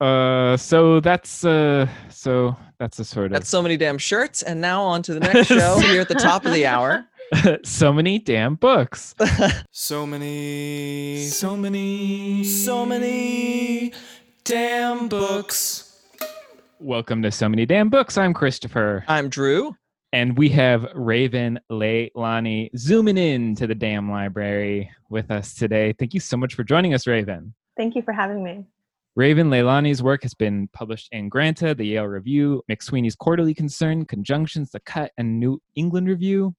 So that's a sort of... That's so many damn shirts. And now on to the next show here at the top of the hour. So many damn books. So many damn books. Welcome to So Many Damn Books. I'm Christopher. I'm Drew. And we have Raven Leilani zooming in to the damn library with us today. Thank you so much for joining us, Raven. Thank you for having me. Raven Leilani's work has been published in Granta, The Yale Review, McSweeney's Quarterly Concern, Conjunctions, The Cut, and New England Review.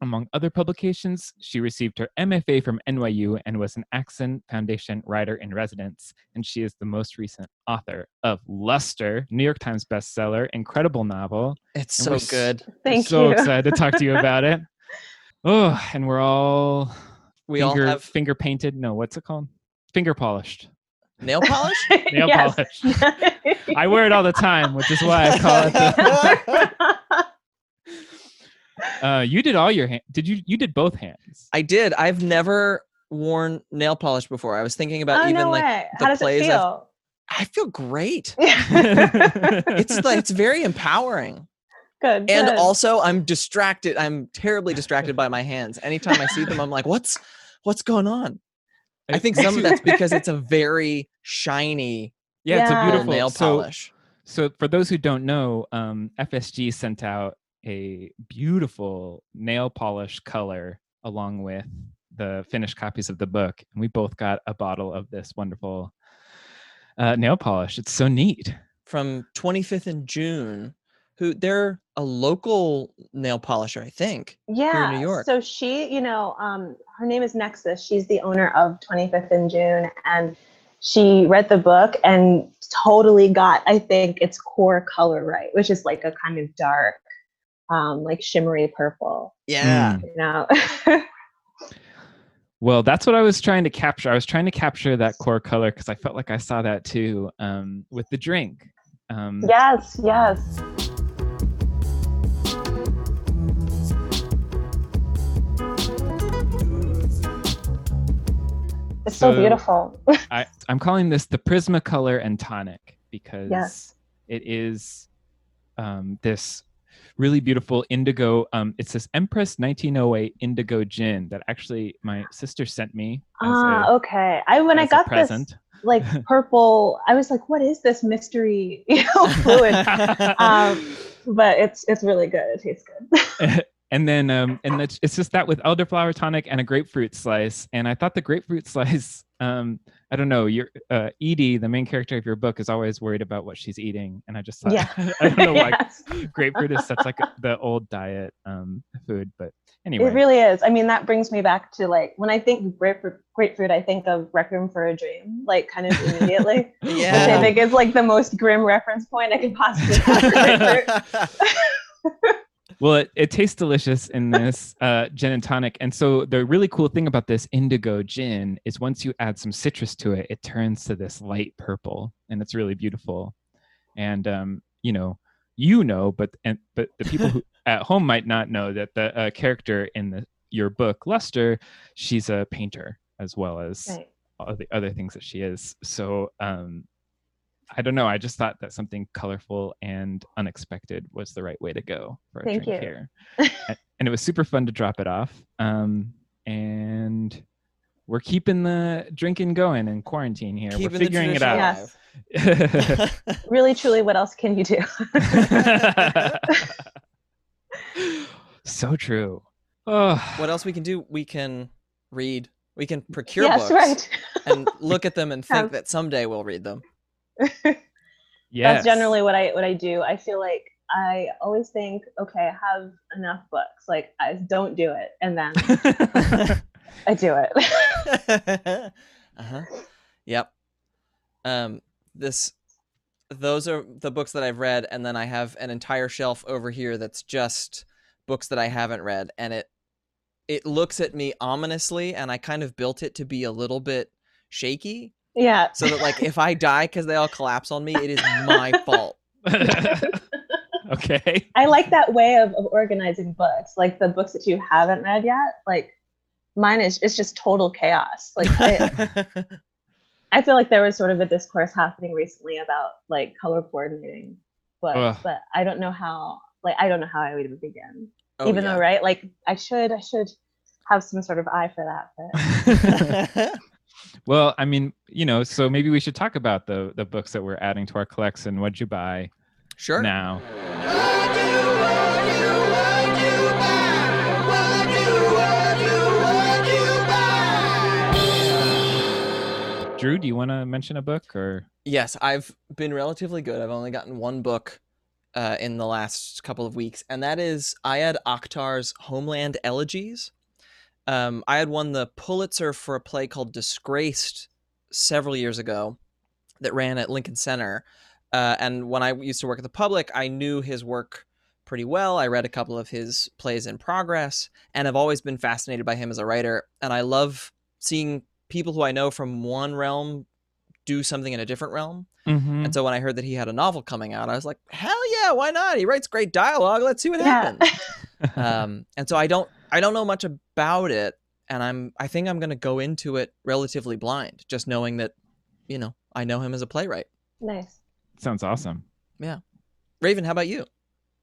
Among other publications, she received her MFA from NYU and was an Axon Foundation writer-in-residence, and she is the most recent author of Luster, New York Times bestseller, incredible novel. It's so good. Thank you. So excited to talk to you about it. Oh, and we're all... We all have... Finger painted? No, what's it called? Finger polished. Nail polish? Nail polish. I wear it all the time, which is why I call it the... you did all your hands. Did you? You did both hands. I did. I've never worn nail polish before. I was thinking about the How plays. Does it feel? I feel great. It's very empowering. Good. And good. Also, I'm distracted. I'm terribly distracted by my hands. Anytime I see them, I'm like, what's going on? I think some of that's because it's a very shiny it's a beautiful nail polish. So for those who don't know, FSG sent out a beautiful nail polish color along with the finished copies of the book. And we both got a bottle of this wonderful nail polish. It's so neat. From 25th and June. They're a local nail polisher, I think. Yeah. Here in New York. So she, her name is Nexus. She's the owner of 25th and June. And she read the book and totally got, I think, its core color right, which is like a kind of dark, shimmery purple. Yeah. Well, that's what I was trying to capture. I was trying to capture that core color because I felt like I saw that too with the drink. Yes. It's so beautiful. I'm calling this the Prismacolor and Tonic because it is this really beautiful indigo. It's this Empress 1908 indigo gin that actually my sister sent me. When I got this purple, I was like, what is this mystery fluid? But it's really good. It tastes good. And then it's just that with elderflower tonic and a grapefruit slice. And I thought the grapefruit slice, I don't know, your Edie, the main character of your book, is always worried about what she's eating. And I just thought, I don't know why grapefruit is such the old diet food. But anyway. It really is. I mean, that brings me back to when I think grapefruit, I think of Requiem for a Dream, kind of immediately. Yeah. Which I think is the most grim reference point I could possibly have for grapefruit. Well, it tastes delicious in this gin and tonic. And so the really cool thing about this indigo gin is once you add some citrus to it, it turns to this light purple and it's really beautiful. And, but the people who at home might not know that the character in your book, Luster, she's a painter as well as all the other things that she is. So I don't know. I just thought that something colorful and unexpected was the right way to go for a drink here. And it was super fun to drop it off. And we're keeping the drinking going in quarantine here. We're figuring it out. Yes. Really, truly, what else can you do? So true. Oh. What else we can do? We can read. We can procure books and look at them and think that someday we'll read them. That's generally what I do. I feel like I always think, okay, I have enough books. I don't do it, and then I do it. Yep. Those are the books that I've read, and then I have an entire shelf over here that's just books that I haven't read, and it looks at me ominously, and I kind of built it to be a little bit shaky. Yeah. So that if I die because they all collapse on me, it is my fault. Okay. I like that way of organizing books. The books that you haven't read yet, mine is just total chaos. I feel like there was sort of a discourse happening recently about like color coordinating books, but I don't know how. Like, I don't know how I would even begin. Oh, even though, right? Like, I should have some sort of eye for that. But... Well, I mean, you know, so maybe we should talk about the books that we're adding to our collection. What'd you buy? Sure. Now. Drew, do you want to mention a book or? Yes, I've been relatively good. I've only gotten one book in the last couple of weeks, and that is Ayad Akhtar's Homeland Elegies. Ayad won the Pulitzer for a play called Disgraced several years ago that ran at Lincoln Center. And when I used to work at the Public, I knew his work pretty well. I read a couple of his plays in progress, and I've always been fascinated by him as a writer. And I love seeing people who I know from one realm do something in a different realm. Mm-hmm. And so when I heard that he had a novel coming out, I was like, hell yeah, why not? He writes great dialogue. Let's see what happens. And so I don't know much about it. And I think I'm going to go into it relatively blind, just knowing that, you know, I know him as a playwright. Nice. Sounds awesome. Yeah. Raven, how about you?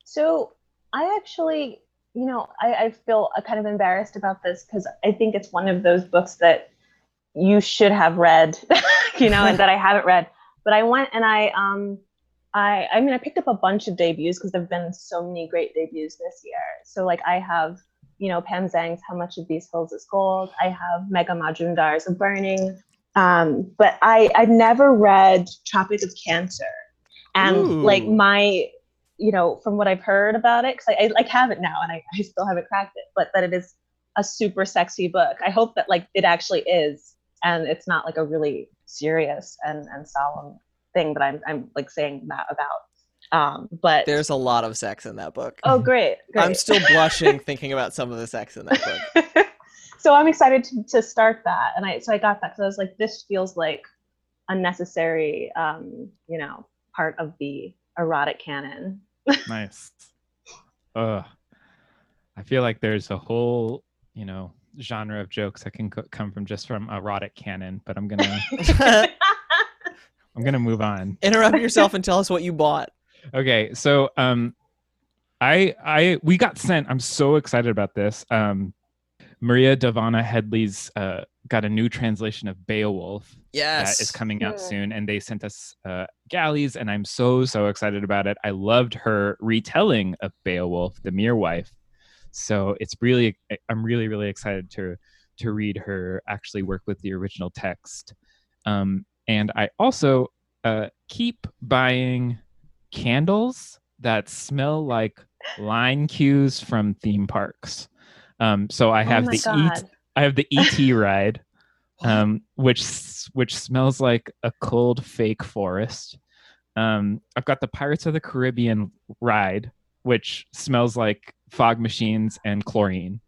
So I actually, you know, I feel kind of embarrassed about this because I think it's one of those books that you should have read, you know, and that I haven't read. But I went and I mean, I picked up a bunch of debuts because there've been so many great debuts this year. So like I have, you know, Pam Zhang's How Much of These Hills is Gold. I have Megha Majumdar's Burning. But I've never read Tropics of Cancer. And like my, you know, from what I've heard about it, because I like have it now and I still haven't cracked it, but that it is a super sexy book. I hope that like it actually is. And it's not like a really serious and solemn thing that I'm like saying that about. But there's a lot of sex in that book. Oh, great. I'm still blushing thinking about some of the sex in that book. So I'm excited to start that. And I got that because I was like, this feels like a necessary, you know, part of the erotic canon. Nice. I feel like there's a whole, you know, genre of jokes that can come from erotic canon, but I'm gonna move on. Interrupt yourself and tell us what you bought. Okay, so we got sent. I'm so excited about this. Maria Davana Headley's got a new translation of Beowulf. Yes, that is coming out soon, and they sent us galleys, and I'm so excited about it. I loved her retelling of Beowulf, the Mere Wife. So it's really, I'm really excited to read her actually work with the original text. And I also keep buying candles that smell like line cues from theme parks. So I have the ET ride, which smells like a cold fake forest. I've got the Pirates of the Caribbean ride, which smells like fog machines and chlorine.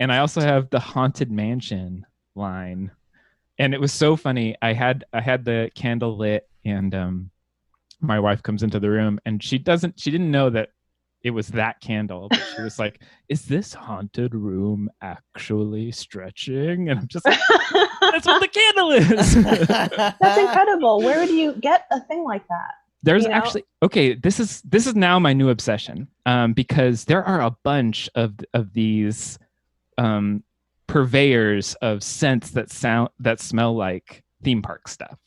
And I also have the Haunted Mansion line. And it was so funny. I had the candle lit, and my wife comes into the room, and she didn't know that it was that candle, but she was like, is this haunted room actually stretching? And I'm just like, that's what the candle is. That's incredible. Where would you get a thing like that? There's actually, okay, this is now my new obsession, because there are a bunch of these purveyors of scents that smell like theme park stuff.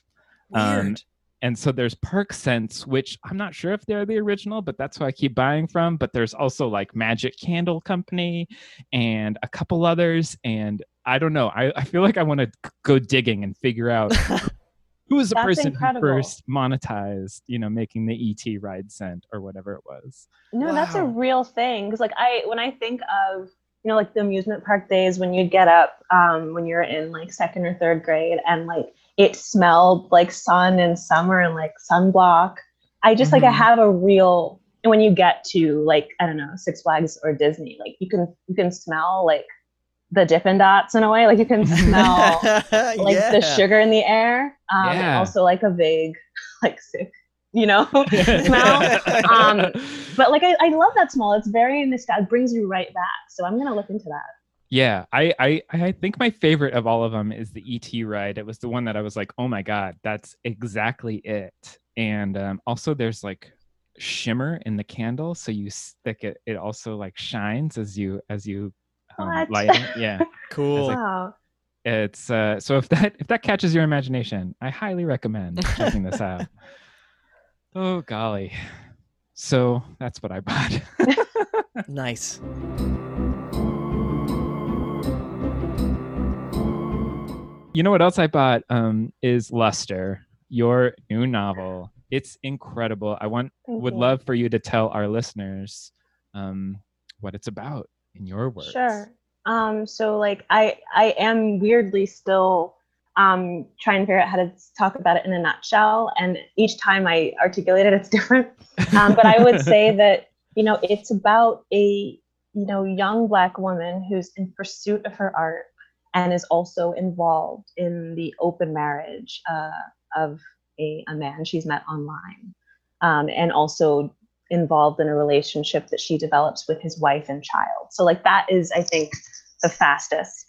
Weird. And so there's park scents, which I'm not sure if they're the original, but that's what I keep buying from. But there's also like Magic Candle Company and a couple others. And I don't know. I feel like I want to go digging and figure out who is the person incredible. Who first monetized, you know, making the ET ride scent or whatever it was. No, wow. That's a real thing. Because like when I think of, you know, like the amusement park days when you'd get up when you're in like second or third grade and like it smelled like sun and summer and like sunblock. I just like I have a real, and when you get to like, I don't know, Six Flags or Disney, like you can smell like the Dippin' Dots in a way, like you can smell like the sugar in the air, and also like a vague, like sick, you know, smell. But like I love that smell. It's very nostalgic. It brings you right back. So I'm gonna look into that. Yeah, I think my favorite of all of them is the ET ride. It was the one that I was like, oh my God, that's exactly it. And also there's like shimmer in the candle, so you stick it. It also like shines as you light it. Yeah, cool. Wow. It's so if that catches your imagination, I highly recommend checking this out. Oh golly, so that's what I bought. Nice. You know what else I bought is Luster, your new novel. It's incredible. I would love for you to tell our listeners what it's about in your words. Sure. So like I am weirdly still trying to figure out how to talk about it in a nutshell. And each time I articulate it, it's different. But I would say that, you know, it's about a, you know, young Black woman who's in pursuit of her art and is also involved in the open marriage of a man she's met online, and also involved in a relationship that she develops with his wife and child. So like that is, I think, the fastest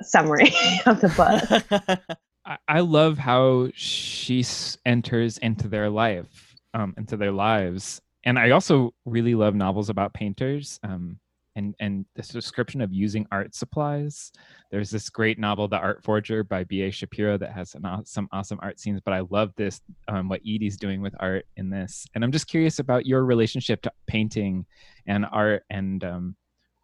summary of the book. I love how she enters into their life, into their lives. And I also really love novels about painters. And this description of using art supplies. There's this great novel, The Art Forger by B.A. Shapiro, that has some awesome art scenes, but I love this, what Edie's doing with art in this. And I'm just curious about your relationship to painting and art and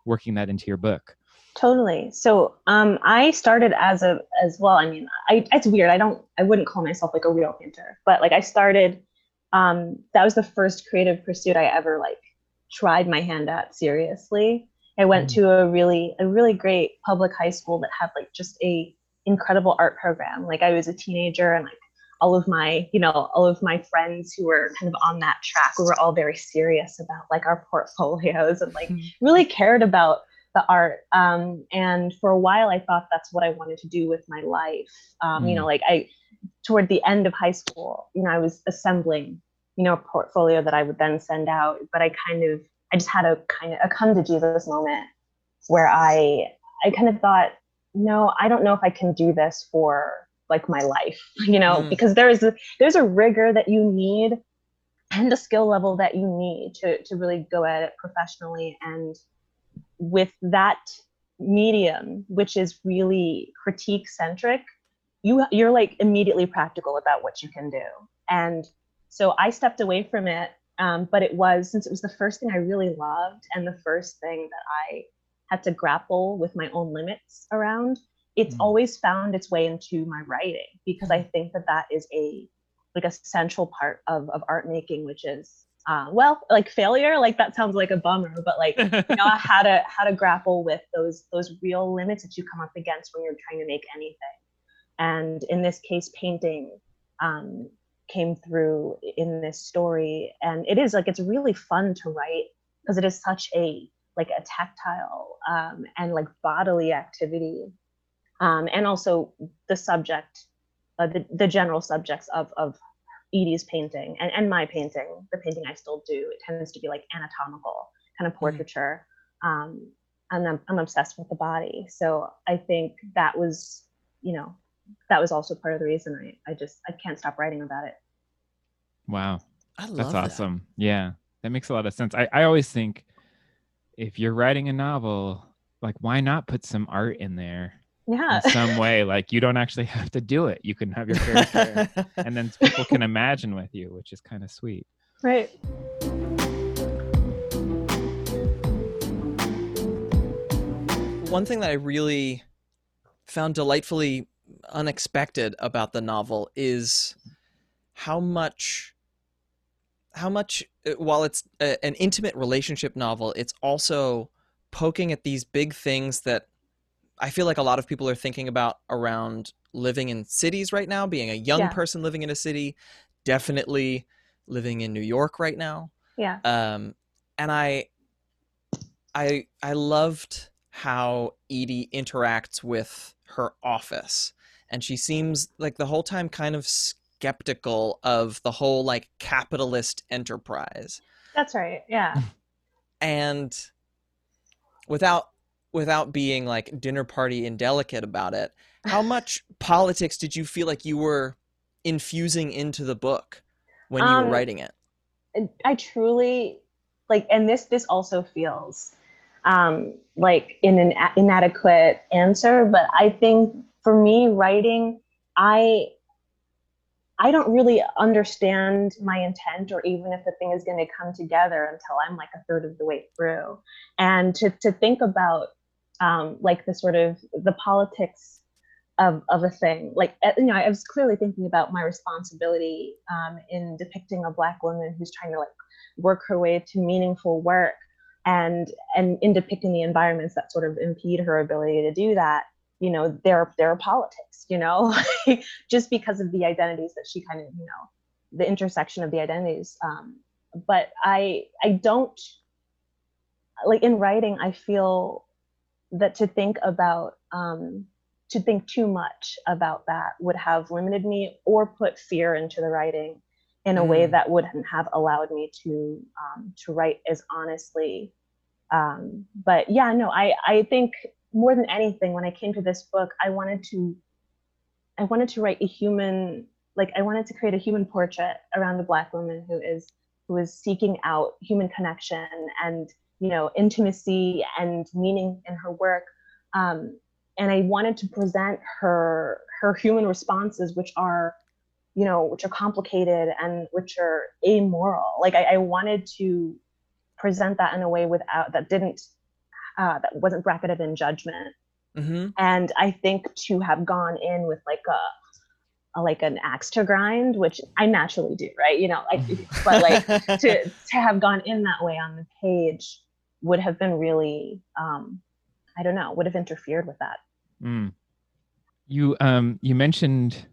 working that into your book. Totally. So I started it's weird. I wouldn't call myself like a real painter, but like I started, that was the first creative pursuit I ever like tried my hand at seriously. I went to a really great public high school that had like just a incredible art program. Like I was a teenager and like all of my friends who were kind of on that track, we were all very serious about like our portfolios and like really cared about the art. And for a while I thought that's what I wanted to do with my life. You know, like toward the end of high school, you know, I was assembling, you know, a portfolio that I would then send out. But I just had a come to Jesus moment where I kind of thought, no, I don't know if I can do this for like my life, you know, because there's a rigor that you need and a skill level that you need to really go at it professionally. And with that medium, which is really critique centric, you're like immediately practical about what you can do. And so I stepped away from it, but since it was the first thing I really loved and the first thing that I had to grapple with my own limits around, it's always found its way into my writing, because I think that is a central part of art making, which is, like failure, like that sounds like a bummer, but like, you know, how to grapple with those real limits that you come up against when you're trying to make anything. And in this case, painting, came through in this story. And it is like, it's really fun to write because it is such a tactile and like bodily activity. And also the subject, the general subjects of Edie's painting and my painting, the painting I still do, it tends to be like anatomical kind of portraiture. And I'm obsessed with the body. So I think that was, you know, that was also part of the reason I can't stop writing about it. Wow. I love that. That's awesome. Yeah. That makes a lot of sense. I always think if you're writing a novel, like why not put some art in there? Yeah. In some way, like you don't actually have to do it. You can have your character and then people can imagine with you, which is kind of sweet. Right. One thing that I really found delightfully unexpected about the novel is how much while it's an intimate relationship novel, it's also poking at these big things that I feel like a lot of people are thinking about around living in cities right now, being a young person living in a city, definitely living in New York right now. Yeah. And I loved how Edie interacts with her office. And she seems like the whole time kind of skeptical of the whole like capitalist enterprise. That's right. Yeah. And without without being like dinner party indelicate about it, how much politics did you feel like you were infusing into the book when you were writing it? I truly like, and this also feels like an inadequate answer, but I think for me writing, I don't really understand my intent or even if the thing is going to come together until I'm like a third of the way through. And to think about like the sort of the politics of a thing, like, you know, I was clearly thinking about my responsibility in depicting a Black woman who's trying to like work her way to meaningful work and in depicting the environments that sort of impede her ability to do that. You know, there are politics, you know, just because of the identities that she kind of, you know, the intersection of the identities. But I don't, like in writing, I feel that to think about, to think too much about that would have limited me or put fear into the writing in a way that wouldn't have allowed me to write as honestly. But yeah, no, I think, more than anything, when I came to this book, I wanted to write a human, like I wanted to create a human portrait around a Black woman who is seeking out human connection and, you know, intimacy and meaning in her work. And I wanted to present her human responses, which are, you know, which are complicated and which are amoral. Like I wanted to present that in a way that wasn't bracketed in judgment. Mm-hmm. And I think to have gone in with like an axe to grind, which I naturally do, right? You know, but like to have gone in that way on the page would have been really, I don't know, would have interfered with that. Mm. You mentioned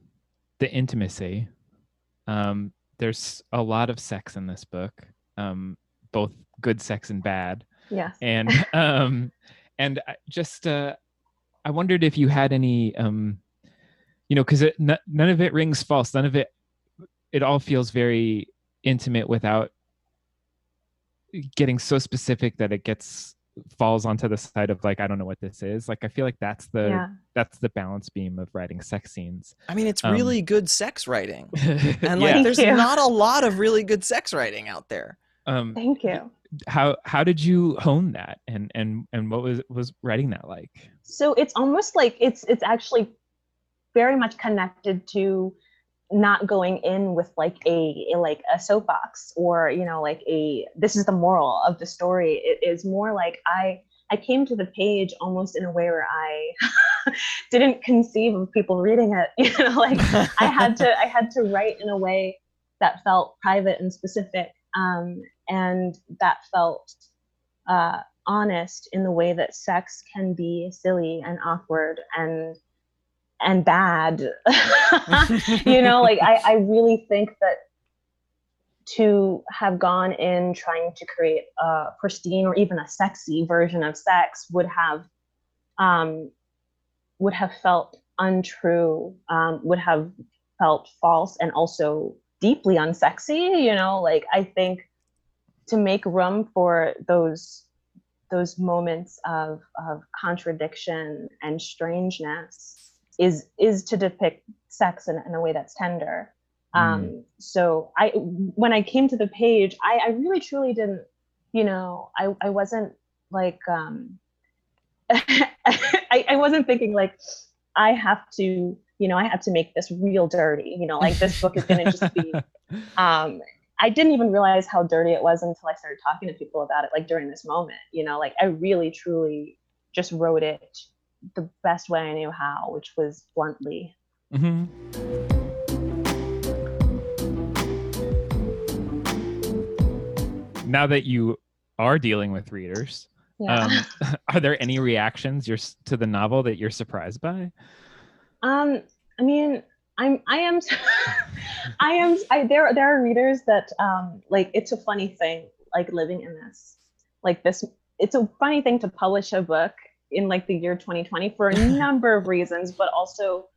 the intimacy. There's a lot of sex in this book, both good sex and bad. Yeah. And just, I wondered if you had any, you know, cause none of it rings false. None of it, it all feels very intimate without getting so specific that it falls onto the side of like, I don't know what this is. Like, I feel like that's the balance beam of writing sex scenes. I mean, it's really good sex writing and like, there's not a lot of really good sex writing out there. Thank you. How did you hone that and what was writing that like? So it's almost like it's actually very much connected to not going in with like a soapbox or, you know, like this is the moral of the story. It is more like I came to the page almost in a way where I didn't conceive of people reading it. You know, like I had to write in a way that felt private and specific. And that felt honest in the way that sex can be silly and awkward and bad. You know, like I really think that to have gone in trying to create a pristine or even a sexy version of sex would have felt untrue, would have felt false, and also deeply unsexy. You know, like I think to make room for those moments of contradiction and strangeness is to depict sex in a way that's tender. So when I came to the page, I really truly didn't, you know, I wasn't like I wasn't thinking like I have to, you know, I have to make this real dirty, you know, like this book is gonna just be I didn't even realize how dirty it was until I started talking to people about it, like during this moment, you know, like I really, truly just wrote it the best way I knew how, which was bluntly. Mm-hmm. Now that you are dealing with readers, are there any reactions to the novel that you're surprised by? I mean, I am there are readers that like it's a funny thing, like living in this it's a funny thing to publish a book in like the year 2020 for a number of reasons, but also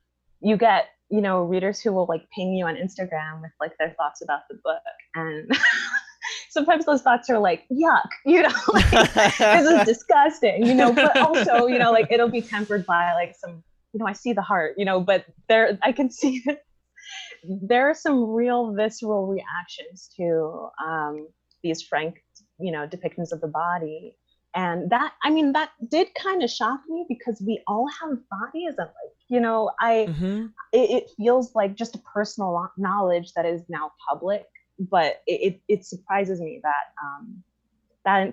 you get, you know, readers who will like ping you on Instagram with like their thoughts about the book, and sometimes those thoughts are like, yuck, you know, like, this is disgusting, you know, but also, you know, like it'll be tempered by like some, you know, I see the heart, you know, but there, I can see that there are some real visceral reactions to these frank, you know, depictions of the body. And that, I mean, that did kind of shock me because we all have bodies and like, you know, it feels like just a personal knowledge that is now public, but it surprises me that,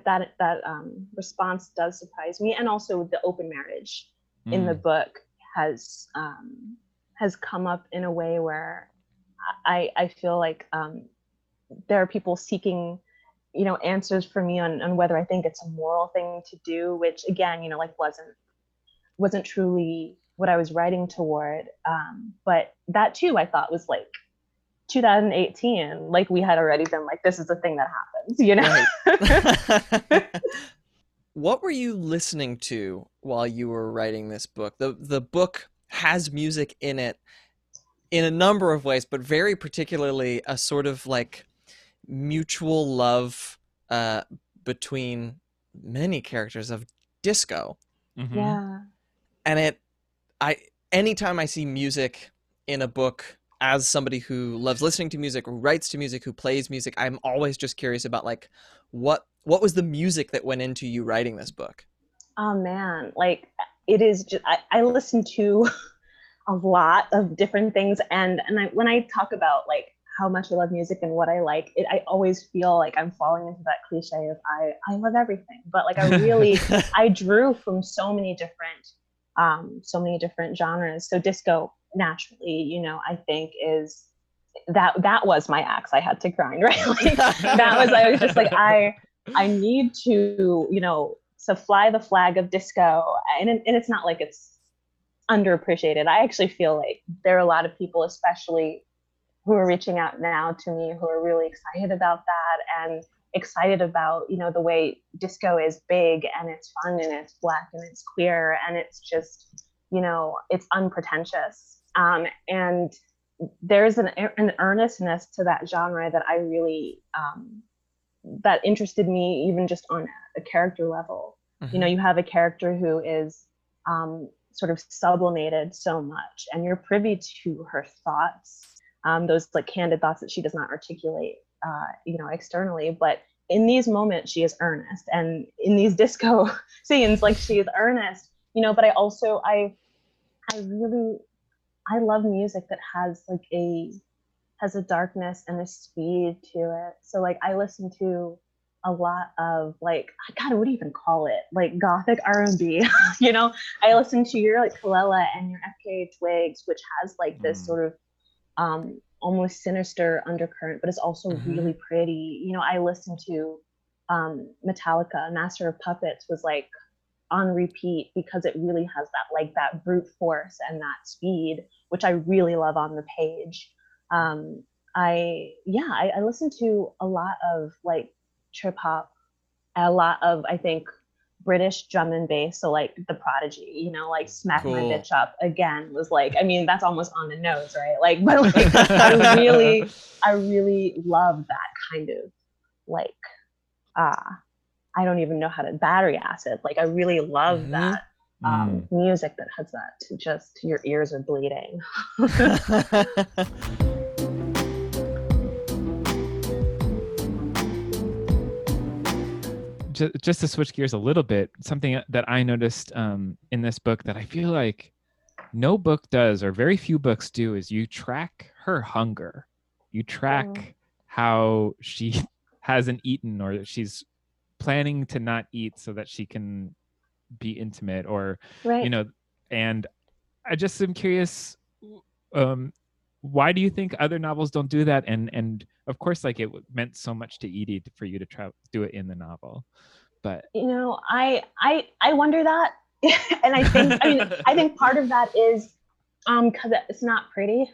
that response does surprise me. And also the open marriage in the book has come up in a way where I feel like there are people seeking, you know, answers for me on whether I think it's a moral thing to do, which again, you know, like wasn't truly what I was writing toward. But that too, I thought was like 2018, like we had already been like, this is a thing that happens, you know? Right. What were you listening to while you were writing this book? The book has music in it in a number of ways, but very particularly a sort of like mutual love between many characters of disco. Mm-hmm. Yeah. And anytime I see music in a book, as somebody who loves listening to music, who writes to music, who plays music, I'm always just curious about like what was the music that went into you writing this book? Oh man, like it is just, I listen to a lot of different things, and when I talk about like how much I love music and what I like, I always feel like I'm falling into that cliche of I love everything, but like I really I drew from so many different genres. So disco naturally, you know, I think is that was my axe I had to grind, right? Like, I was just like, I need to, you know, to fly the flag of disco, and it's not like it's underappreciated. I actually feel like there are a lot of people, especially who are reaching out now to me, who are really excited about that and excited about, you know, the way disco is big and it's fun and it's Black and it's queer and it's just, you know, it's unpretentious. And there's an earnestness to that genre that I really, that interested me even just on a character level. Mm-hmm. You know, you have a character who is sort of sublimated so much and you're privy to her thoughts. Those like candid thoughts that she does not articulate, you know, externally. But in these moments, she is earnest, and in these disco scenes, like she is earnest, you know. But I also, I really love music that has like a darkness and a speed to it. So like I listen to a lot of like, God, what do you even call it? Like Gothic R&B, you know. I listen to your like Kalela and your FKA Twigs, which has like this sort of almost sinister undercurrent, but it's also really pretty. You know, I listened to Metallica, Master of Puppets was like on repeat because it really has that like that brute force and that speed, which I really love on the page. I listened to a lot of like trip hop, a lot of, I think, British drum and bass, so like the Prodigy, you know, like Smack My Bitch Up again was like, I mean, that's almost on the nose, right? Like, but like I really love that kind of like I don't even know how to battery acid. Like I really love that music that has that to just your ears are bleeding. Just to switch gears a little bit, something that I noticed in this book that I feel like no book does, or very few books do, is you track her hunger. You track how she hasn't eaten, or that she's planning to not eat so that she can be intimate, or, you know, and I just am curious, why do you think other novels don't do that? And of course, like it meant so much to Edie for you to try do it in the novel, but you know, I wonder that, and I think I think part of that is because it's not pretty.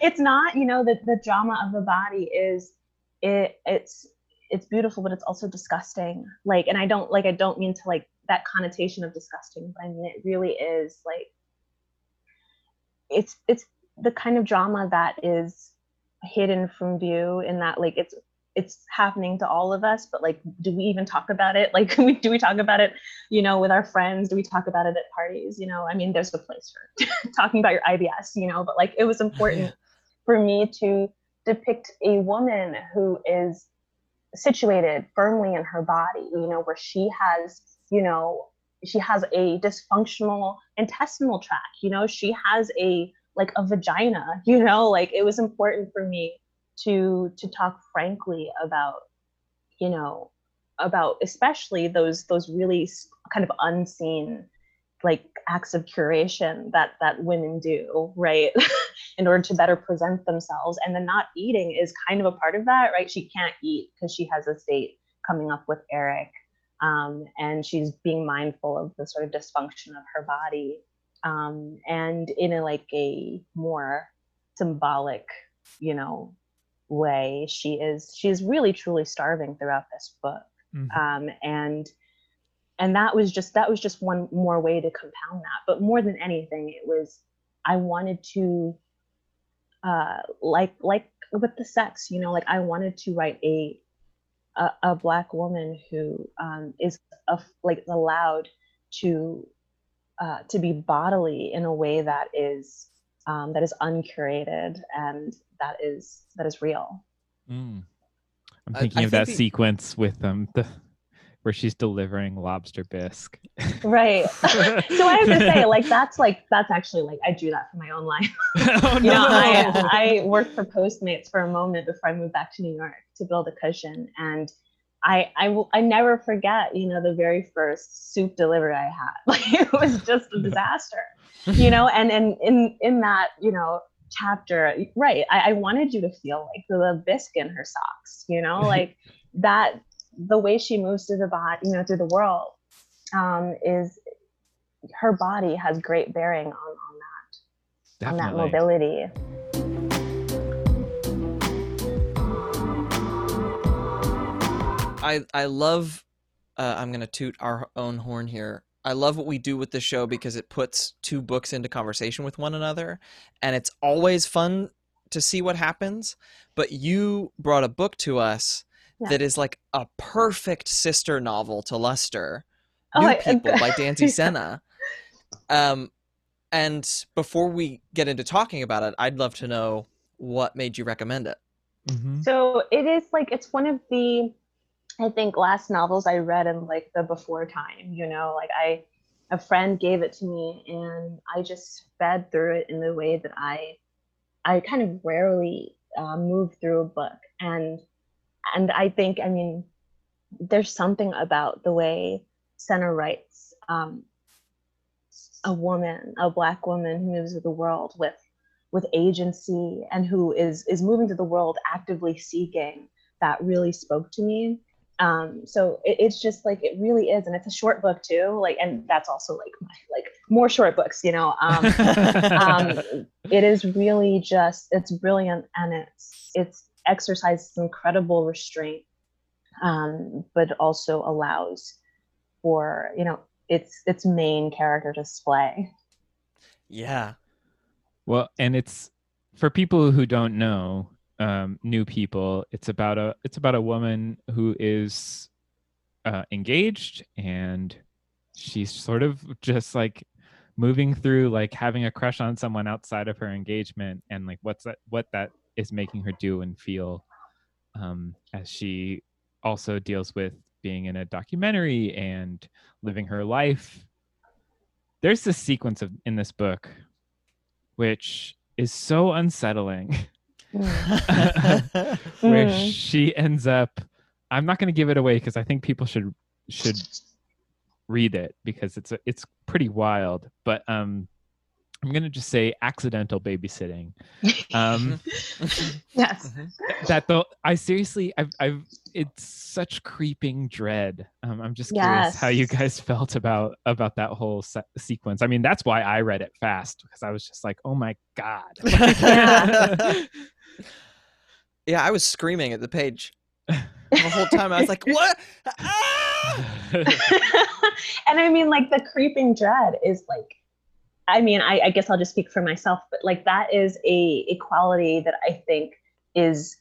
It's not, you know, the drama of the body is it's beautiful, but it's also disgusting. Like, and I don't mean to like that connotation of disgusting, but I mean it really is like it's the kind of drama that is hidden from view in that like it's it's happening to all of us, but like, do we even talk about it? Like, do we talk about it, you know, with our friends? Do we talk about it at parties? You know, I mean, there's a place for talking about your IBS, you know, but like, it was important for me to depict a woman who is situated firmly in her body, you know, where she has, you know, she has a dysfunctional intestinal tract, you know, she has a, like a vagina, you know, like it was important for me to talk frankly about, you know, about especially those really kind of unseen, like acts of curation that women do, right, in order to better present themselves. And the not eating is kind of a part of that, right? She can't eat because she has this date coming up with Eric, and she's being mindful of the sort of dysfunction of her body, and in a like a more symbolic, you know, way, she's really truly starving throughout this book. And that was just one more way to compound that. But more than anything, it was, I wanted to, like with the sex, you know, like I wanted to write a Black woman who is like allowed to be bodily in a way that is uncurated and that is real. I'm thinking of that sequence with where she's delivering lobster bisque. Right. So I have to say, like, that's actually like, I drew that for my own life. Oh, you know, I worked for Postmates for a moment before I moved back to New York to build a cushion. And I never forget, you know, the very first soup delivery I had. Like, it was just a disaster, you know, and in that, you know, chapter, right, I wanted you to feel like the bisque in her socks, you know, like that, the way she moves through the body, you know, through the world, is her body has great bearing on that, definitely, on that mobility. I love, I'm going to toot our own horn here. I love what we do with the show because it puts two books into conversation with one another, and it's always fun to see what happens. But you brought a book to us that is like a perfect sister novel to Luster, New People by Danzy Senna. And before we get into talking about it, I'd love to know what made you recommend it. Mm-hmm. So it is like, it's one of the, I think, last novels I read in like the before time, you know, like a friend gave it to me and I just sped through it in the way that I kind of rarely move through a book. And I think, I mean, there's something about the way Senna writes a woman, a Black woman who moves to the world with agency and who is moving to the world actively seeking, that really spoke to me. So it's just like, it really is. And it's a short book too. Like, and that's also like my, like more short books, you know, it is really just, it's brilliant. And it's exercises incredible restraint, but also allows for, you know, its main character to display. Yeah. Well, and it's for people who don't know, New People, it's about a woman who is engaged, and she's sort of just like moving through like having a crush on someone outside of her engagement, and like what that is making her do and feel, as she also deals with being in a documentary and living her life. There's this sequence in this book which is so unsettling, where she ends up, I'm not going to give it away because I think people should read it because it's pretty wild, but I'm going to just say accidental babysitting. Yes. That though, I seriously, I've, it's such creeping dread. I'm just curious how you guys felt about that whole sequence. I mean, that's why I read it fast, because I was just like, oh my God. Yeah, I was screaming at the page the whole time. I was like, what? Ah! And I mean, like the creeping dread is like, I mean, I guess I'll just speak for myself, but like that is a quality that I think is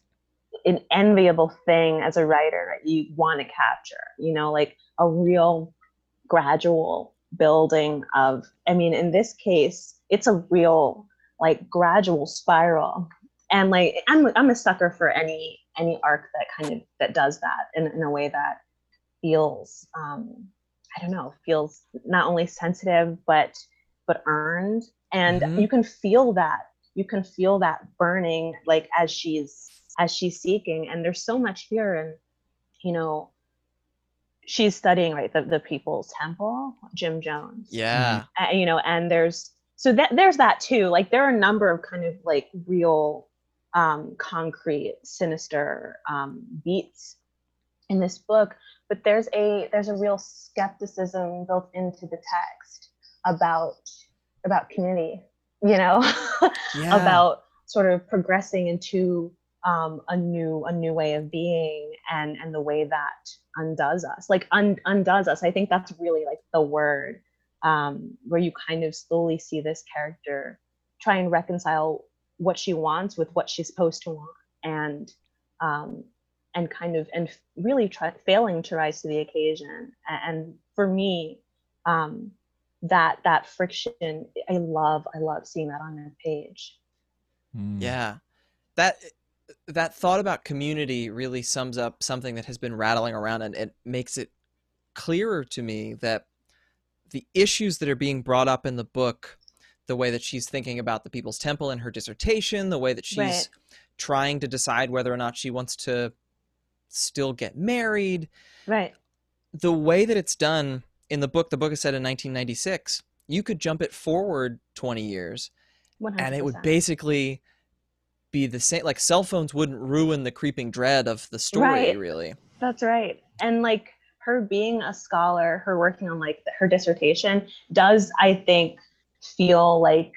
an enviable thing as a writer, right? You want to capture, you know, like a real gradual building of, I mean, in this case, it's a real like gradual spiral. And like, I'm a sucker for any arc that kind of, that does that in a way that feels, I don't know, feels not only sensitive, but earned. And mm-hmm. you can feel that burning, like as she's seeking. And there's so much here. And, you know, she's studying, right, the People's Temple, Jim Jones. Yeah. You know, and there's that too. Like there are a number of kind of like real concrete, sinister beats in this book, but there's a real skepticism built into the text about community, you know, yeah. about sort of progressing into a new way of being and the way that undoes us, like undoes us. I think that's really like the word, where you kind of slowly see this character try and reconcile what she wants with what she's supposed to want, and kind of, and really failing to rise to the occasion. And for me, that friction, I love seeing that on the page. Yeah. That thought about community really sums up something that has been rattling around, and it makes it clearer to me that the issues that are being brought up in the book, the way that she's thinking about the People's Temple in her dissertation, the way that she's right. trying to decide whether or not she wants to still get married, right? The way that it's done in the book is set in 1996. You could jump it forward 20 years 100%. And it would basically be the same. Like cell phones wouldn't ruin the creeping dread of the story, right. really. That's right. And like her being a scholar, her working on like her dissertation does, I think, feel like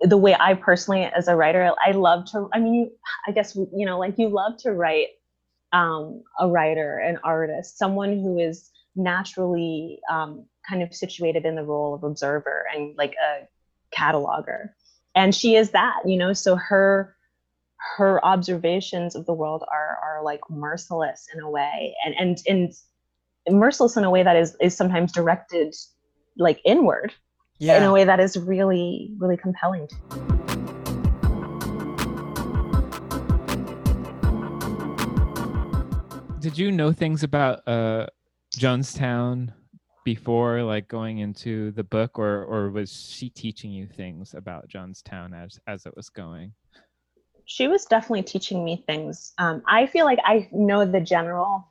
the way I personally as a writer, I love to, I mean, I guess, you know, like you love to write a writer, an artist, someone who is naturally kind of situated in the role of observer and like a cataloger. And she is that, you know, so her observations of the world are like merciless in a way, and merciless in a way that is sometimes directed like inward, yeah. in a way that is really, really compelling to me. Did you know things about Johnstown before like going into the book, or was she teaching you things about Johnstown as it was going? She was definitely teaching me things. I feel like I know the general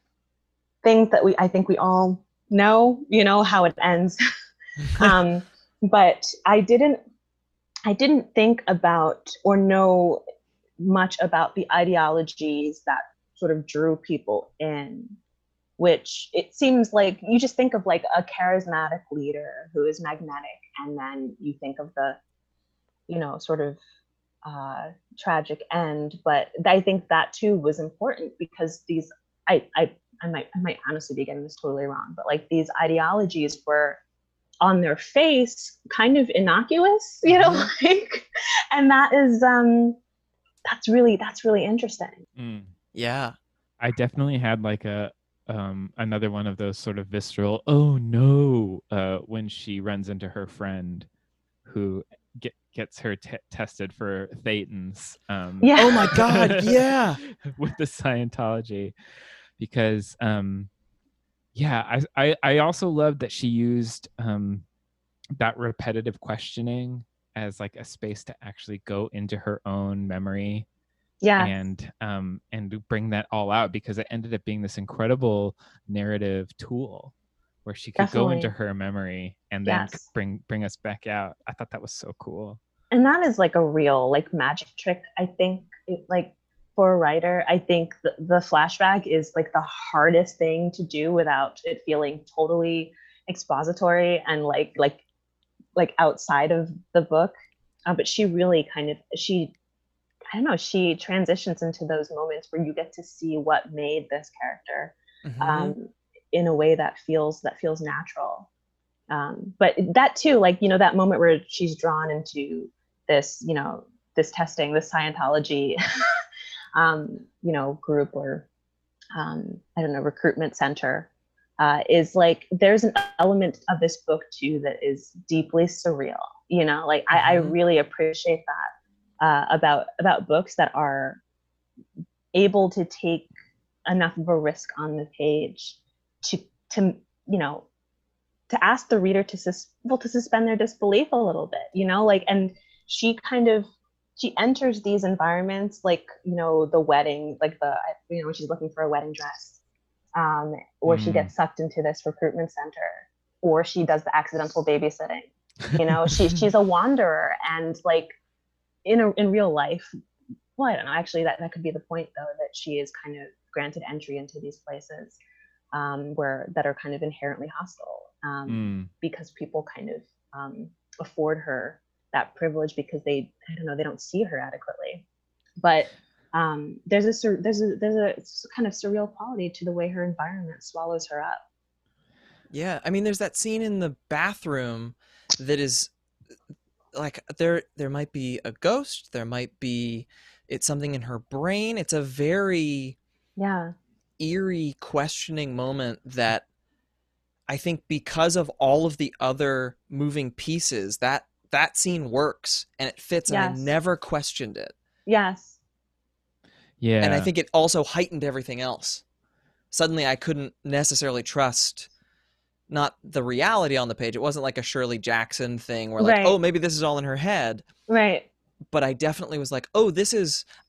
things that I think we all know, you know, how it ends. But I didn't think about or know much about the ideologies that sort of drew people in, which it seems like you just think of like a charismatic leader who is magnetic. And then you think of the, you know, sort of, tragic end. But I think that too was important because these I might honestly be getting this totally wrong, but like these ideologies were on their face kind of innocuous, you know, mm-hmm. like, and that is that's really interesting. Mm. Yeah, I definitely had like a another one of those sort of visceral oh no when she runs into her friend who gets her tested for thetans. Yeah. Oh my God. Yeah. With the Scientology, because I also loved that she used that repetitive questioning as like a space to actually go into her own memory. Yeah. And bring that all out, because it ended up being this incredible narrative tool where she could definitely. Go into her memory and then yes. bring us back out. I thought that was so cool. And that is like a real like magic trick. I think like for a writer, I think the flashback is like the hardest thing to do without it feeling totally expository and like outside of the book. But she really kind of, she transitions into those moments where you get to see what made this character. Mm-hmm. In a way that feels natural. But that too, like, you know, that moment where she's drawn into this, you know, this testing, this Scientology you know, group or I don't know, recruitment center, is like, there's an element of this book too that is deeply surreal, you know, like I really appreciate that about books that are able to take enough of a risk on the page to you know, to ask the reader to suspend their disbelief a little bit, you know, like, and she enters these environments, like, you know, the wedding, like the, you know, when she's looking for a wedding dress, or she gets sucked into this recruitment center, or she does the accidental babysitting, you know, she's a wanderer, and like in real life, well, I don't know, actually that could be the point though, that she is kind of granted entry into these places that are kind of inherently hostile, because people kind of afford her that privilege because they, I don't know, they don't see her adequately. But there's a kind of surreal quality to the way her environment swallows her up. Yeah, I mean, there's that scene in the bathroom that is like, there might be a ghost, there might be, it's something in her brain. It's a very eerie, questioning moment that I think, because of all of the other moving pieces, that scene works and it fits, and I never questioned it. Yes. Yeah. And I think it also heightened everything else. Suddenly I couldn't necessarily trust, not the reality on the page. It wasn't like a Shirley Jackson thing where like, oh, maybe this is all in her head. Right. But I definitely was like, oh,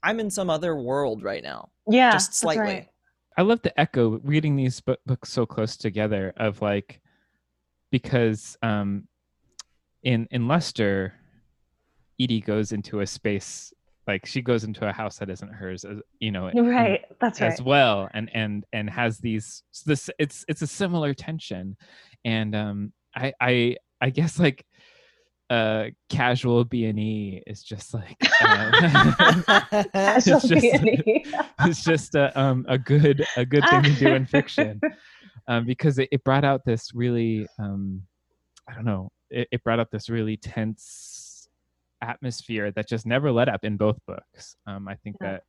I'm in some other world right now. Yeah. Just slightly. That's right. I love the echo reading these books so close together of like, because, in Luster, Edie goes into a space, like she goes into a house that isn't hers, you know, right? That's right. As well, and has this. It's a similar tension, and I guess like casual B&E is just like casual B&E. It's just a good thing to do in fiction, because it brought out this really I don't know. It brought up this really tense atmosphere that just never let up in both books. I think that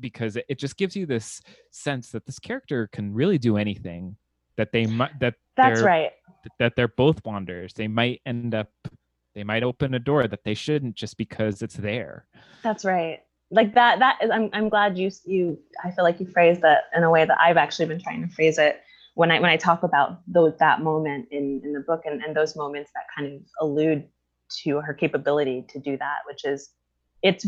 because it just gives you this sense that this character can really do anything, that they might, that they're both wanderers. They might they might open a door that they shouldn't just because it's there. That's right. Like that is, I'm glad you I feel like you phrased that in a way that I've actually been trying to phrase it. When I talk about that moment in the book and those moments that kind of allude to her capability to do that, which is, it's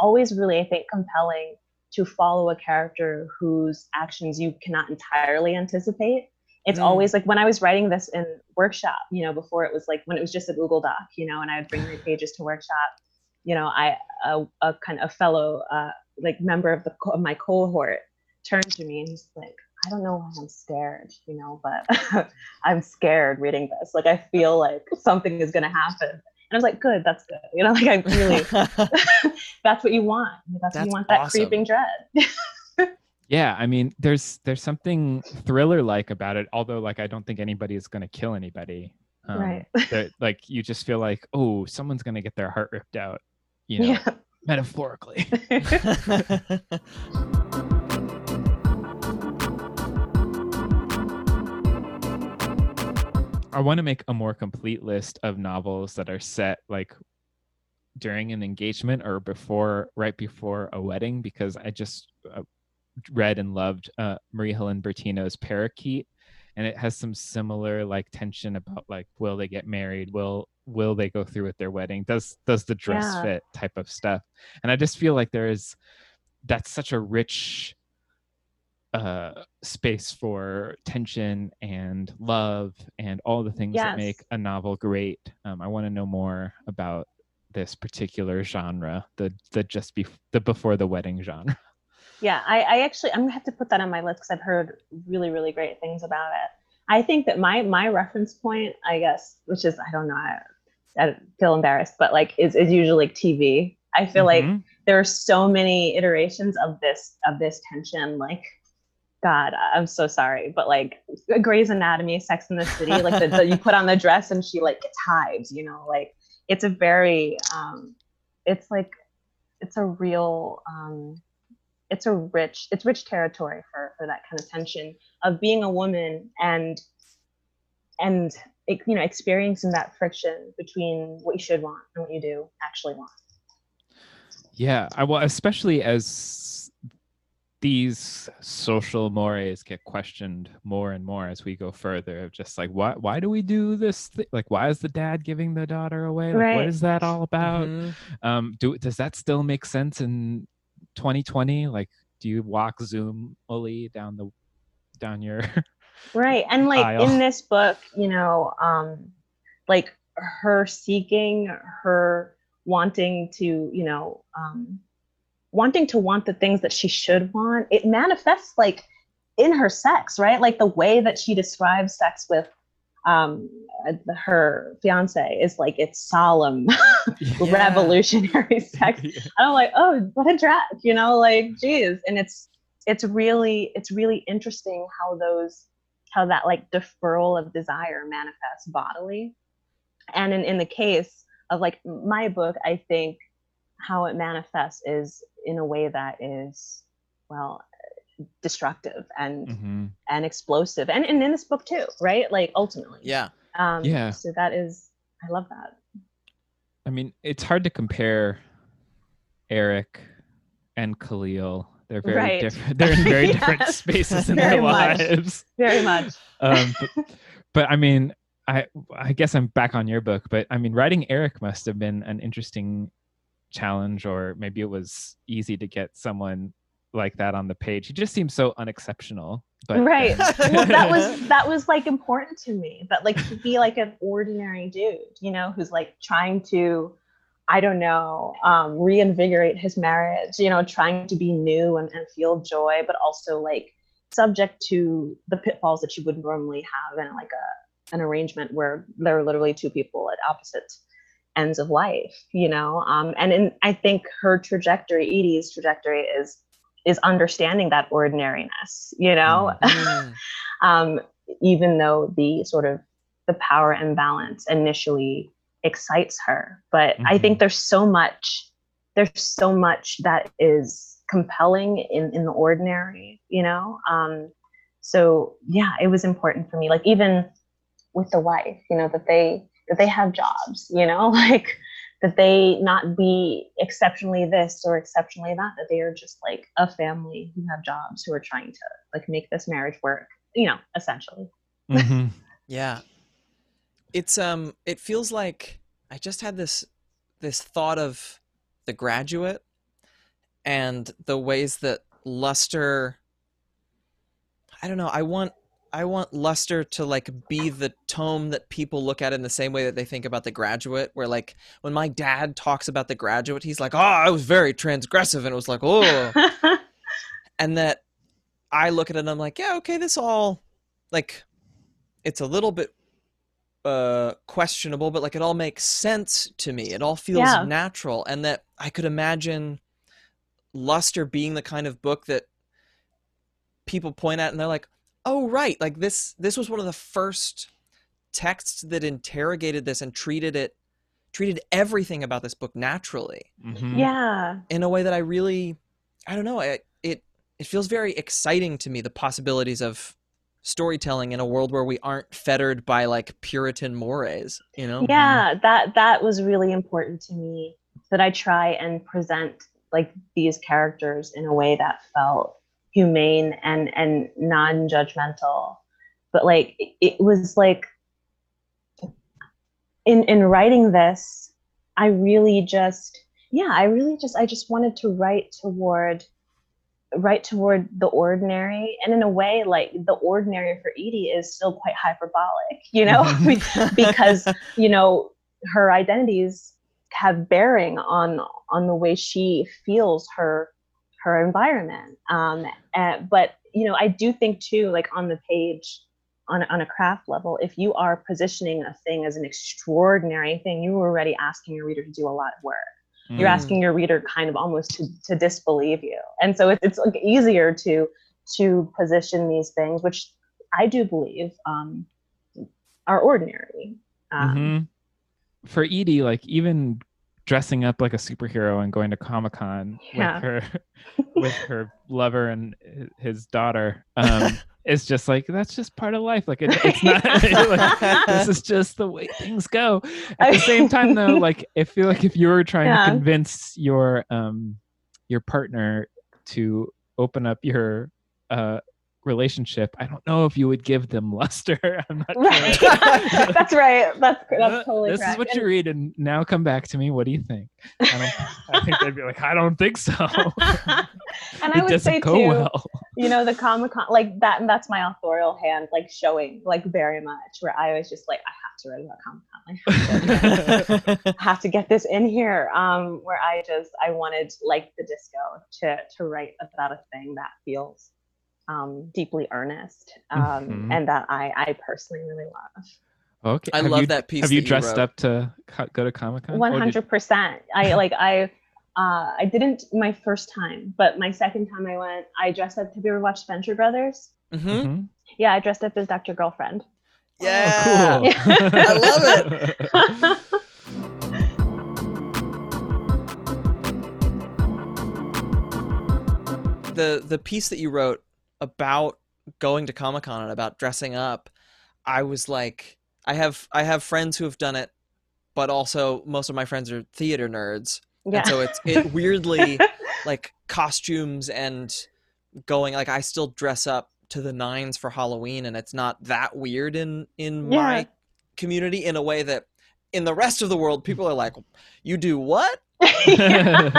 always really, I think, compelling to follow a character whose actions you cannot entirely anticipate. It's always like, when I was writing this in workshop, you know, before it was like, when it was just a Google Doc, you know, and I would bring my pages to workshop, you know, a fellow like member of my cohort turned to me and he's like, I don't know why I'm scared, you know, but I'm scared reading this. Like, I feel like something is going to happen. And I was like, good, that's good. You know, like, I really, that's what you want. That's what you want, awesome. That creeping dread. Yeah. I mean, there's something thriller-like about it. Although, like, I don't think anybody is going to kill anybody. Right. Like, you just feel like, oh, someone's going to get their heart ripped out, you know, metaphorically. I want to make a more complete list of novels that are set like during an engagement or right before a wedding, because I just read and loved Marie Helene Bertino's Parakeet, and it has some similar like tension about like, will they get married? Will they go through with their wedding? Does the dress fit type of stuff? And I just feel like that's such a rich space for tension and love and all the things that make a novel great. I want to know more about this particular genre, the before the wedding genre. Yeah, I actually, I'm gonna have to put that on my list because I've heard really, really great things about it. I think that my reference point, I guess, which is, I don't know, I feel embarrassed, but like is usually like TV. I feel like there are so many iterations of this tension, like, God, I'm so sorry, but like Grey's Anatomy, Sex and the City, like you put on the dress and she like gets hives, you know, like it's a very, it's like, it's a real it's a rich, it's rich territory for that kind of tension of being a woman and it, you know, experiencing that friction between what you should want and what you do actually want. Yeah, well, especially as these social mores get questioned more and more as we go further, of just like, why do we do this thing? Like, why is the dad giving the daughter away? Like, right. What is that all about? Mm-hmm. Does that still make sense in 2020? Like, do you walk zoomily down your right? And like aisle? In this book, you know, like her seeking, her wanting to, you know, wanting to want the things that she should want, it manifests like in her sex, right? Like the way that she describes sex with her fiance is like it's solemn, yeah. Revolutionary sex. Yeah. And I'm like, oh, what a draft, you know, like, geez. And it's really interesting how that like deferral of desire manifests bodily. And in the case of like my book, I think how it manifests is in a way that is, well, destructive and mm-hmm. and explosive, and in this book too, right? Like ultimately, yeah, yeah. So that is, I love that. I mean, it's hard to compare Eric and Khalil. They're very right. different. They're in very yes. different spaces in very their much. Lives. Very much. But I mean, I guess I'm back on your book, but I mean, writing Eric must have been an interesting challenge, or maybe it was easy to get someone like that on the page. He just seems so unexceptional, but right. Well, that was like important to me, but like to be like an ordinary dude, you know, who's like trying to, I don't know, reinvigorate his marriage, you know, trying to be new and feel joy, but also like subject to the pitfalls that you would normally have in like an arrangement where there are literally two people at opposite ends of life, you know? I think her trajectory, Edie's trajectory is understanding that ordinariness, you know, mm-hmm. Even though the sort of the power imbalance initially excites her. But mm-hmm. I think there's so much that is compelling in the ordinary, you know? So yeah, it was important for me, like even with the wife, you know, that they have jobs, you know, like that they not be exceptionally this or exceptionally that they are just like a family who have jobs, who are trying to like make this marriage work, you know, essentially. Mm-hmm. Yeah. It's, it feels like I just had this thought of The Graduate and the ways that Luster, I don't know, I want Luster to like be the tome that people look at in the same way that they think about The Graduate, where like when my dad talks about The Graduate, he's like, oh, I was very transgressive. And it was like, oh, and that I look at it and I'm like, yeah, okay. This all like, it's a little bit questionable, but like it all makes sense to me. It all feels yeah. natural. And that I could imagine Luster being the kind of book that people point at and they're like, oh, right. Like this was one of the first texts that interrogated this and treated everything about this book naturally. Mm-hmm. Yeah. In a way that I don't know. It feels very exciting to me, the possibilities of storytelling in a world where we aren't fettered by like Puritan mores, you know? Yeah. That was really important to me, that I try and present like these characters in a way that felt humane and non-judgmental, but like it was like in writing this, I just wanted to write toward the ordinary, and in a way like the ordinary for Edie is still quite hyperbolic, you know, because you know her identities have bearing on the way she feels her environment, but you know, I do think too, like on the page, on a craft level, if you are positioning a thing as an extraordinary thing, you are already asking your reader to do a lot of work. Mm. You're asking your reader kind of almost to disbelieve you, and so it's like easier to position these things, which I do believe are ordinary. Mm-hmm. For Edie, like even dressing up like a superhero and going to Comic-Con with her lover and his daughter. It's just like, that's just part of life. Like it's not like, this is just the way things go. At the same time though, like I feel like if you were trying to convince your partner to open up your relationship, I don't know if you would give them luster. I'm not sure. That's right. That's totally this correct. Is what you read, and now come back to me. What do you think? I think they'd be like, I don't think so. And I would say too, you know, the Comic-Con, like that, and that's my authorial hand, like showing, like very much, where I was just like, I have to write about Comic-Con. I have to get this in here. Where I wanted, like the disco, to write about a thing that feels deeply earnest, and that I personally really love. Okay, I love that piece. Have you dressed up to go to Comic-Con? 100%. I didn't my first time, but my second time I went, I dressed up. Have you ever watched Venture Brothers? Mm-hmm. Yeah, I dressed up as Dr. Girlfriend. Yeah, oh, cool. I love it. The piece that you wrote about going to Comic-Con and about dressing up, I was like, I have friends who have done it, but also most of my friends are theater nerds. Yeah. And so it weirdly, like costumes and going, like I still dress up to the nines for Halloween, and it's not that weird in my community, in a way that in the rest of the world people are like, you do what? And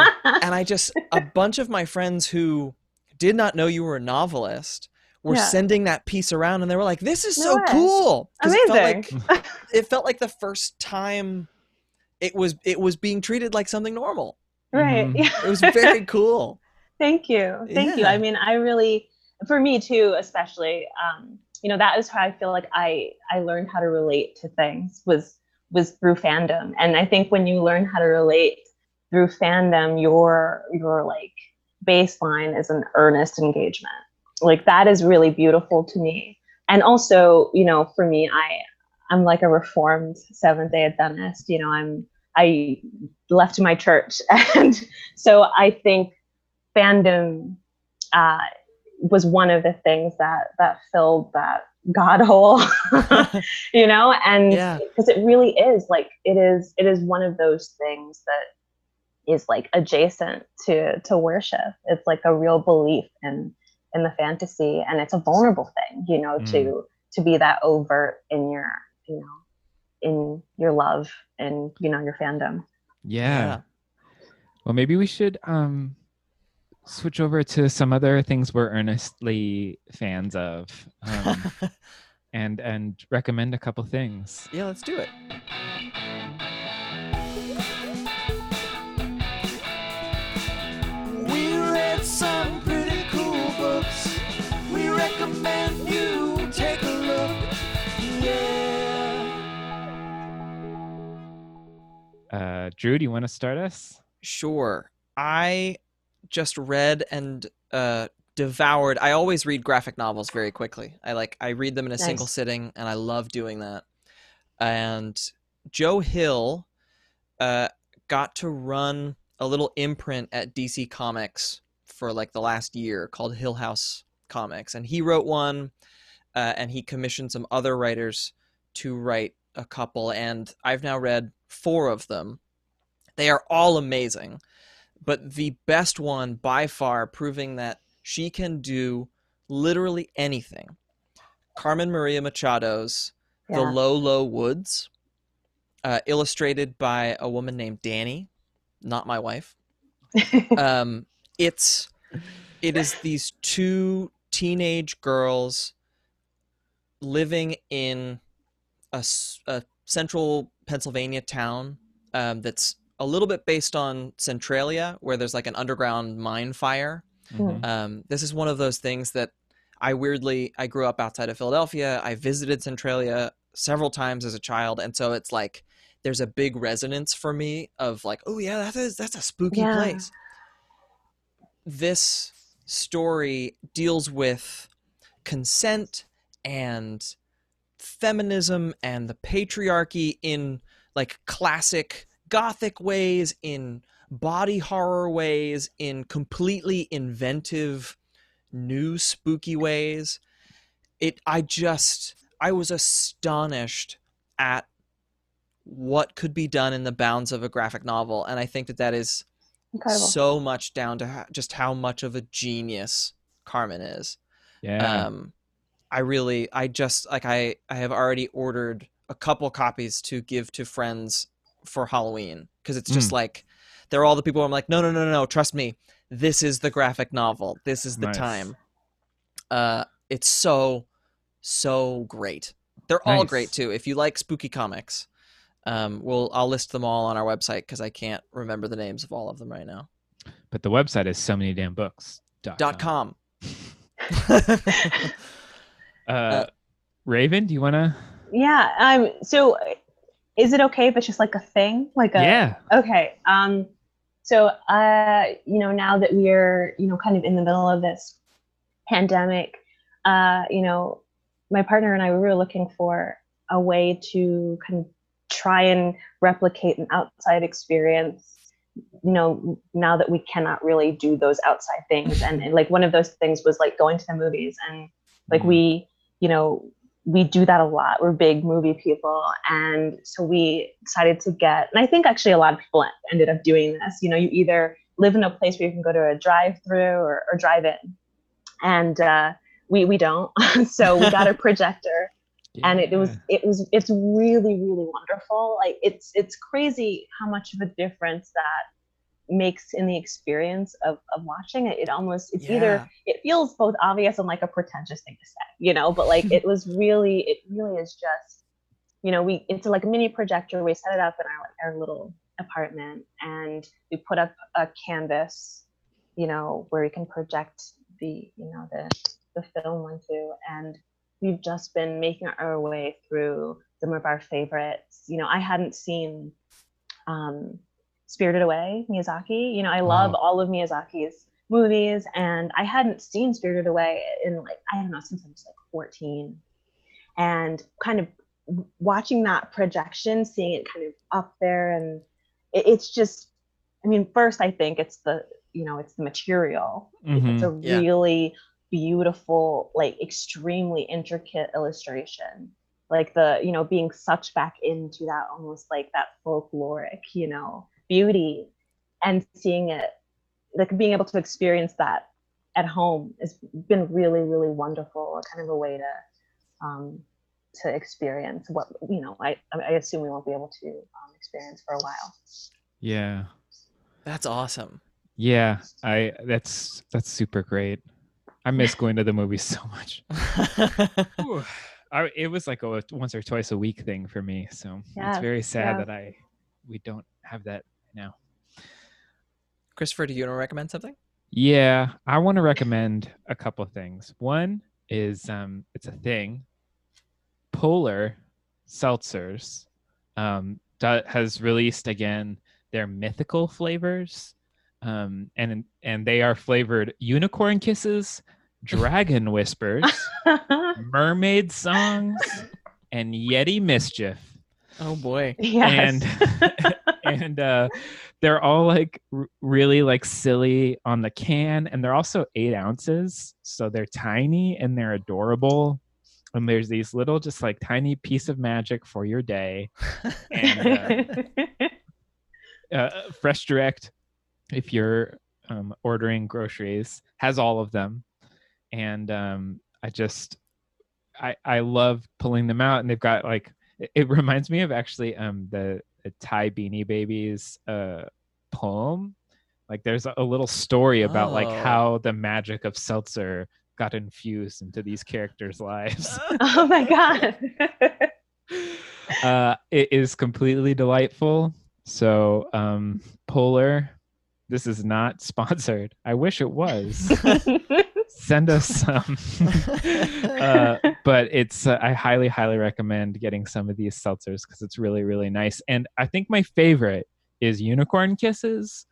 a bunch of my friends who did not know you were a novelist were sending that piece around, and they were like, this is so cool. Amazing. It felt like the first time it was being treated like something normal. Right. Mm-hmm. Yeah. It was very cool. Thank you. I mean, for me too, especially, you know, that is how I feel like I learned how to relate to things was through fandom. And I think when you learn how to relate through fandom, you're like, baseline is an earnest engagement. Like that is really beautiful to me. And also, you know, for me, I'm like a reformed Seventh-day Adventist, you know, I left my church. And so I think fandom was one of the things that filled that God hole, you know, and because it really is like, it is one of those things that is like adjacent to worship. It's like a real belief in the fantasy, and it's a vulnerable thing, you know, to be that overt in your, you know, in your love and, you know, your fandom. Yeah. Well, maybe we should switch over to some other things we're earnestly fans of, and recommend a couple things. Yeah, let's do it. Some pretty cool books we recommend you take a look. Drew, do you want to start us? Sure. I just read and devoured. I always read graphic novels very quickly. I read them in a single sitting, and I love doing that. And Joe Hill got to run a little imprint at DC Comics for like the last year called Hill House Comics. And he wrote one, and he commissioned some other writers to write a couple. And I've now read 4 of them. They are all amazing, but the best one by far, proving that she can do literally anything, Carmen Maria Machado's The Low, Low Woods, illustrated by a woman named Dani, not my wife. It is these 2 teenage girls living in a central Pennsylvania town that's a little bit based on Centralia, where there's like an underground mine fire. Mm-hmm. This is one of those things that I grew up outside of Philadelphia. I visited Centralia several times as a child. And so it's like, there's a big resonance for me of like, oh yeah, that's a spooky place. This story deals with consent and feminism and the patriarchy in like classic gothic ways, in body horror ways, in completely inventive, new spooky ways. I was astonished at what could be done in the bounds of a graphic novel. And I think that that is incredible. So much down to just how much of a genius Carmen is. Yeah. I have already ordered a couple copies to give to friends for Halloween. Cause it's just like, they're all the people where I'm like, no, trust me. This is the graphic novel. This is the nice. Time. It's so great. They're nice. All great too. If you like spooky comics, I'll list them all on our website because I can't remember the names of all of them right now. But the website is so many damn books.com. Raven, do you want to? Yeah. So is it okay if it's just like a thing? Yeah. Okay. So now that we're, kind of in the middle of this pandemic, my partner and I were looking for a way to kind of try and replicate an outside experience, now that we cannot really do those outside things. And like one of those things was like going to the movies, and like we do that a lot. We're big movie people. And so we decided to get, and I think actually a lot of people ended up doing this, you either live in a place where you can go to a drive-through or drive in. And we don't. So we got a projector. Yeah. And it's really, really wonderful. Like it's crazy how much of a difference that makes in the experience of watching it. It feels both obvious and like a pretentious thing to say, but like, it really is just, it's like a mini projector. We set it up in our little apartment, and we put up a canvas, where we can project the film onto, and we've just been making our way through some of our favorites. I hadn't seen Spirited Away, Miyazaki. I love all of Miyazaki's movies, and I hadn't seen Spirited Away in since I was 14. And kind of watching that projection, seeing it kind of up there, and it's just, first I think it's the, it's the material. Mm-hmm. It's a really beautiful, like extremely intricate illustration, like the being sucked back into that almost like that folkloric beauty, and seeing it, like being able to experience that at home has been really, really wonderful, kind of a way to experience what I assume we won't be able to experience for a while. Yeah, that's awesome. Yeah, that's super great. I miss going to the movies so much. It was like a once or twice a week thing for me. So yeah, it's very sad that we don't have that now. Christopher, do you want to recommend something? Yeah, I want to recommend a couple of things. One is it's a thing. Polar Seltzers has released again their mythical flavors. And they are flavored unicorn kisses, dragon whispers, mermaid songs, and Yeti mischief. Oh boy. Yes. And they're all like really like silly on the can. And they're also 8 ounces. So they're tiny and they're adorable. And there's these little, just like tiny piece of magic for your day. And Fresh Direct, if you're ordering groceries, has all of them. And I love pulling them out, and they've got like, it reminds me of actually the Thai Beanie Babies poem. Like there's a little story about like how the magic of seltzer got infused into these characters' lives. Oh my God. It is completely delightful. So Polar, this is not sponsored. I wish it was. Send us some. But it's, I highly, highly recommend getting some of these seltzers because it's really, really nice. And I think my favorite is Unicorn Kisses,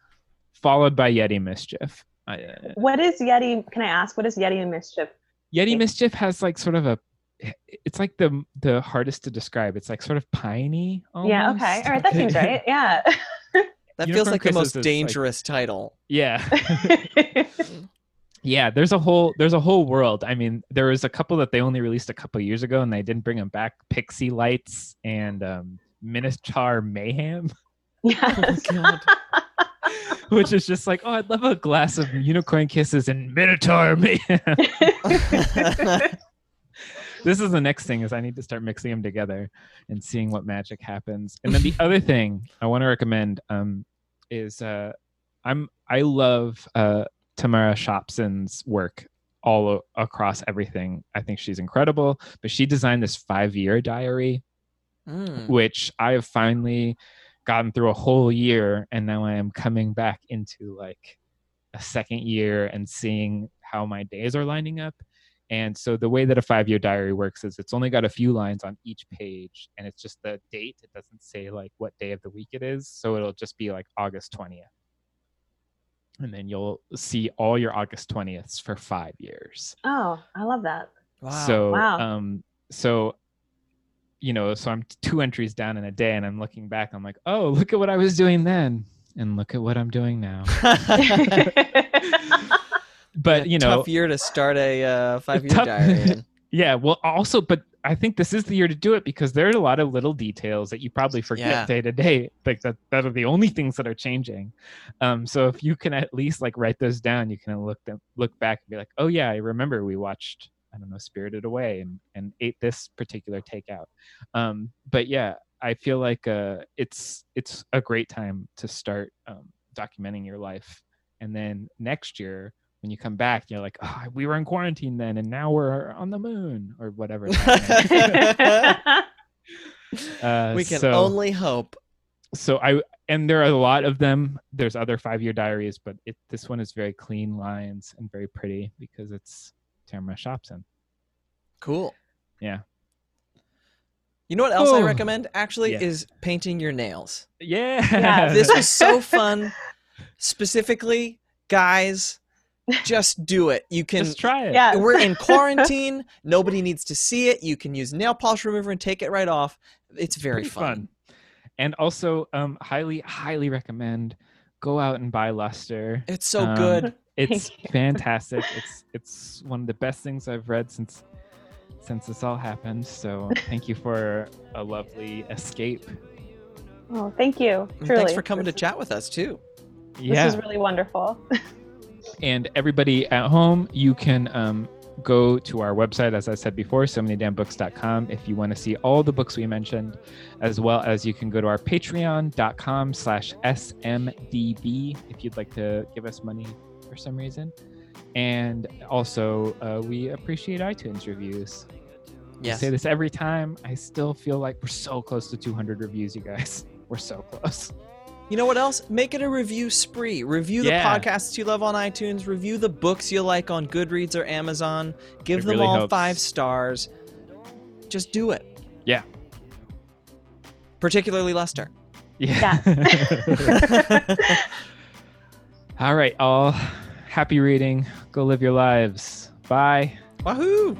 followed by Yeti Mischief. What is Yeti? Can I ask, what is Yeti Mischief? Yeti Mischief has like sort of a it's like the hardest to describe. It's like sort of piney almost. Yeah, okay. All right, that seems right. Yeah. That feels like the most dangerous title. Yeah. Yeah, there's a whole world. I mean, there was a couple that they only released a couple years ago and they didn't bring them back. Pixie Lights and Minotaur Mayhem. Yes. Oh, God. Which is just like, oh, I'd love a glass of unicorn kisses and Minotaur Mayhem. This is the next thing, is I need to start mixing them together and seeing what magic happens. And then the other thing I want to recommend is I love Tamara Shopson's work all across everything. I think she's incredible, but she designed this 5-year diary, which I have finally gotten through a whole year. And now I am coming back into like a second year and seeing how my days are lining up. And so the way that a 5-year diary works is it's only got a few lines on each page and it's just the date. It doesn't say like what day of the week it is. So it'll just be like August 20th. And then you'll see all your August 20ths for 5 years. Oh, I love that. Wow. So I'm 2 entries down in a day and I'm looking back. I'm like, oh, look at what I was doing then. And look at what I'm doing now. But, you know, tough year to start a 5-year diary. Yeah. Well, also, but I think this is the year to do it because there are a lot of little details that you probably forget day to day. Like that are the only things that are changing. So if you can at least like write those down, you can look back and be like, oh yeah, I remember we watched, I don't know, Spirited Away and ate this particular takeout. But yeah, I feel like it's a great time to start documenting your life. And then next year, when you come back, you're like, oh, we were in quarantine then, and now we're on the moon or whatever. We can only hope. So and there are a lot of them. There's other 5-year diaries, but this one is very clean lines and very pretty because it's Tamara Shopson. Cool. Yeah. You know what else I recommend actually is painting your nails. Yeah. This was so fun. Specifically, guys, just do it. You can just try it. Yeah. We're in quarantine. Nobody needs to see it. You can use nail polish remover and take it right off. It's very fun. And also highly, highly recommend go out and buy Luster. It's so good. It's fantastic. It's one of the best things I've read since this all happened. So thank you for a lovely escape. Oh, thank you. Truly. Thanks for coming to chat with us too. Yeah. This is really wonderful. And everybody at home, you can go to our website, as I said before, somanydamnbooks.com, if you want to see all the books we mentioned, as well as you can go to our patreon.com/smdb if you'd like to give us money for some reason. And also, we appreciate iTunes reviews. Yes. I say this every time. I still feel like we're so close to 200 reviews, you guys. We're so close. You know what else? Make it a review spree. Review the podcasts you love on iTunes. Review the books you like on Goodreads or Amazon. Give them all 5 stars. Just do it. Yeah. Particularly Luster. Yeah. All right, all. Happy reading. Go live your lives. Bye. Wahoo!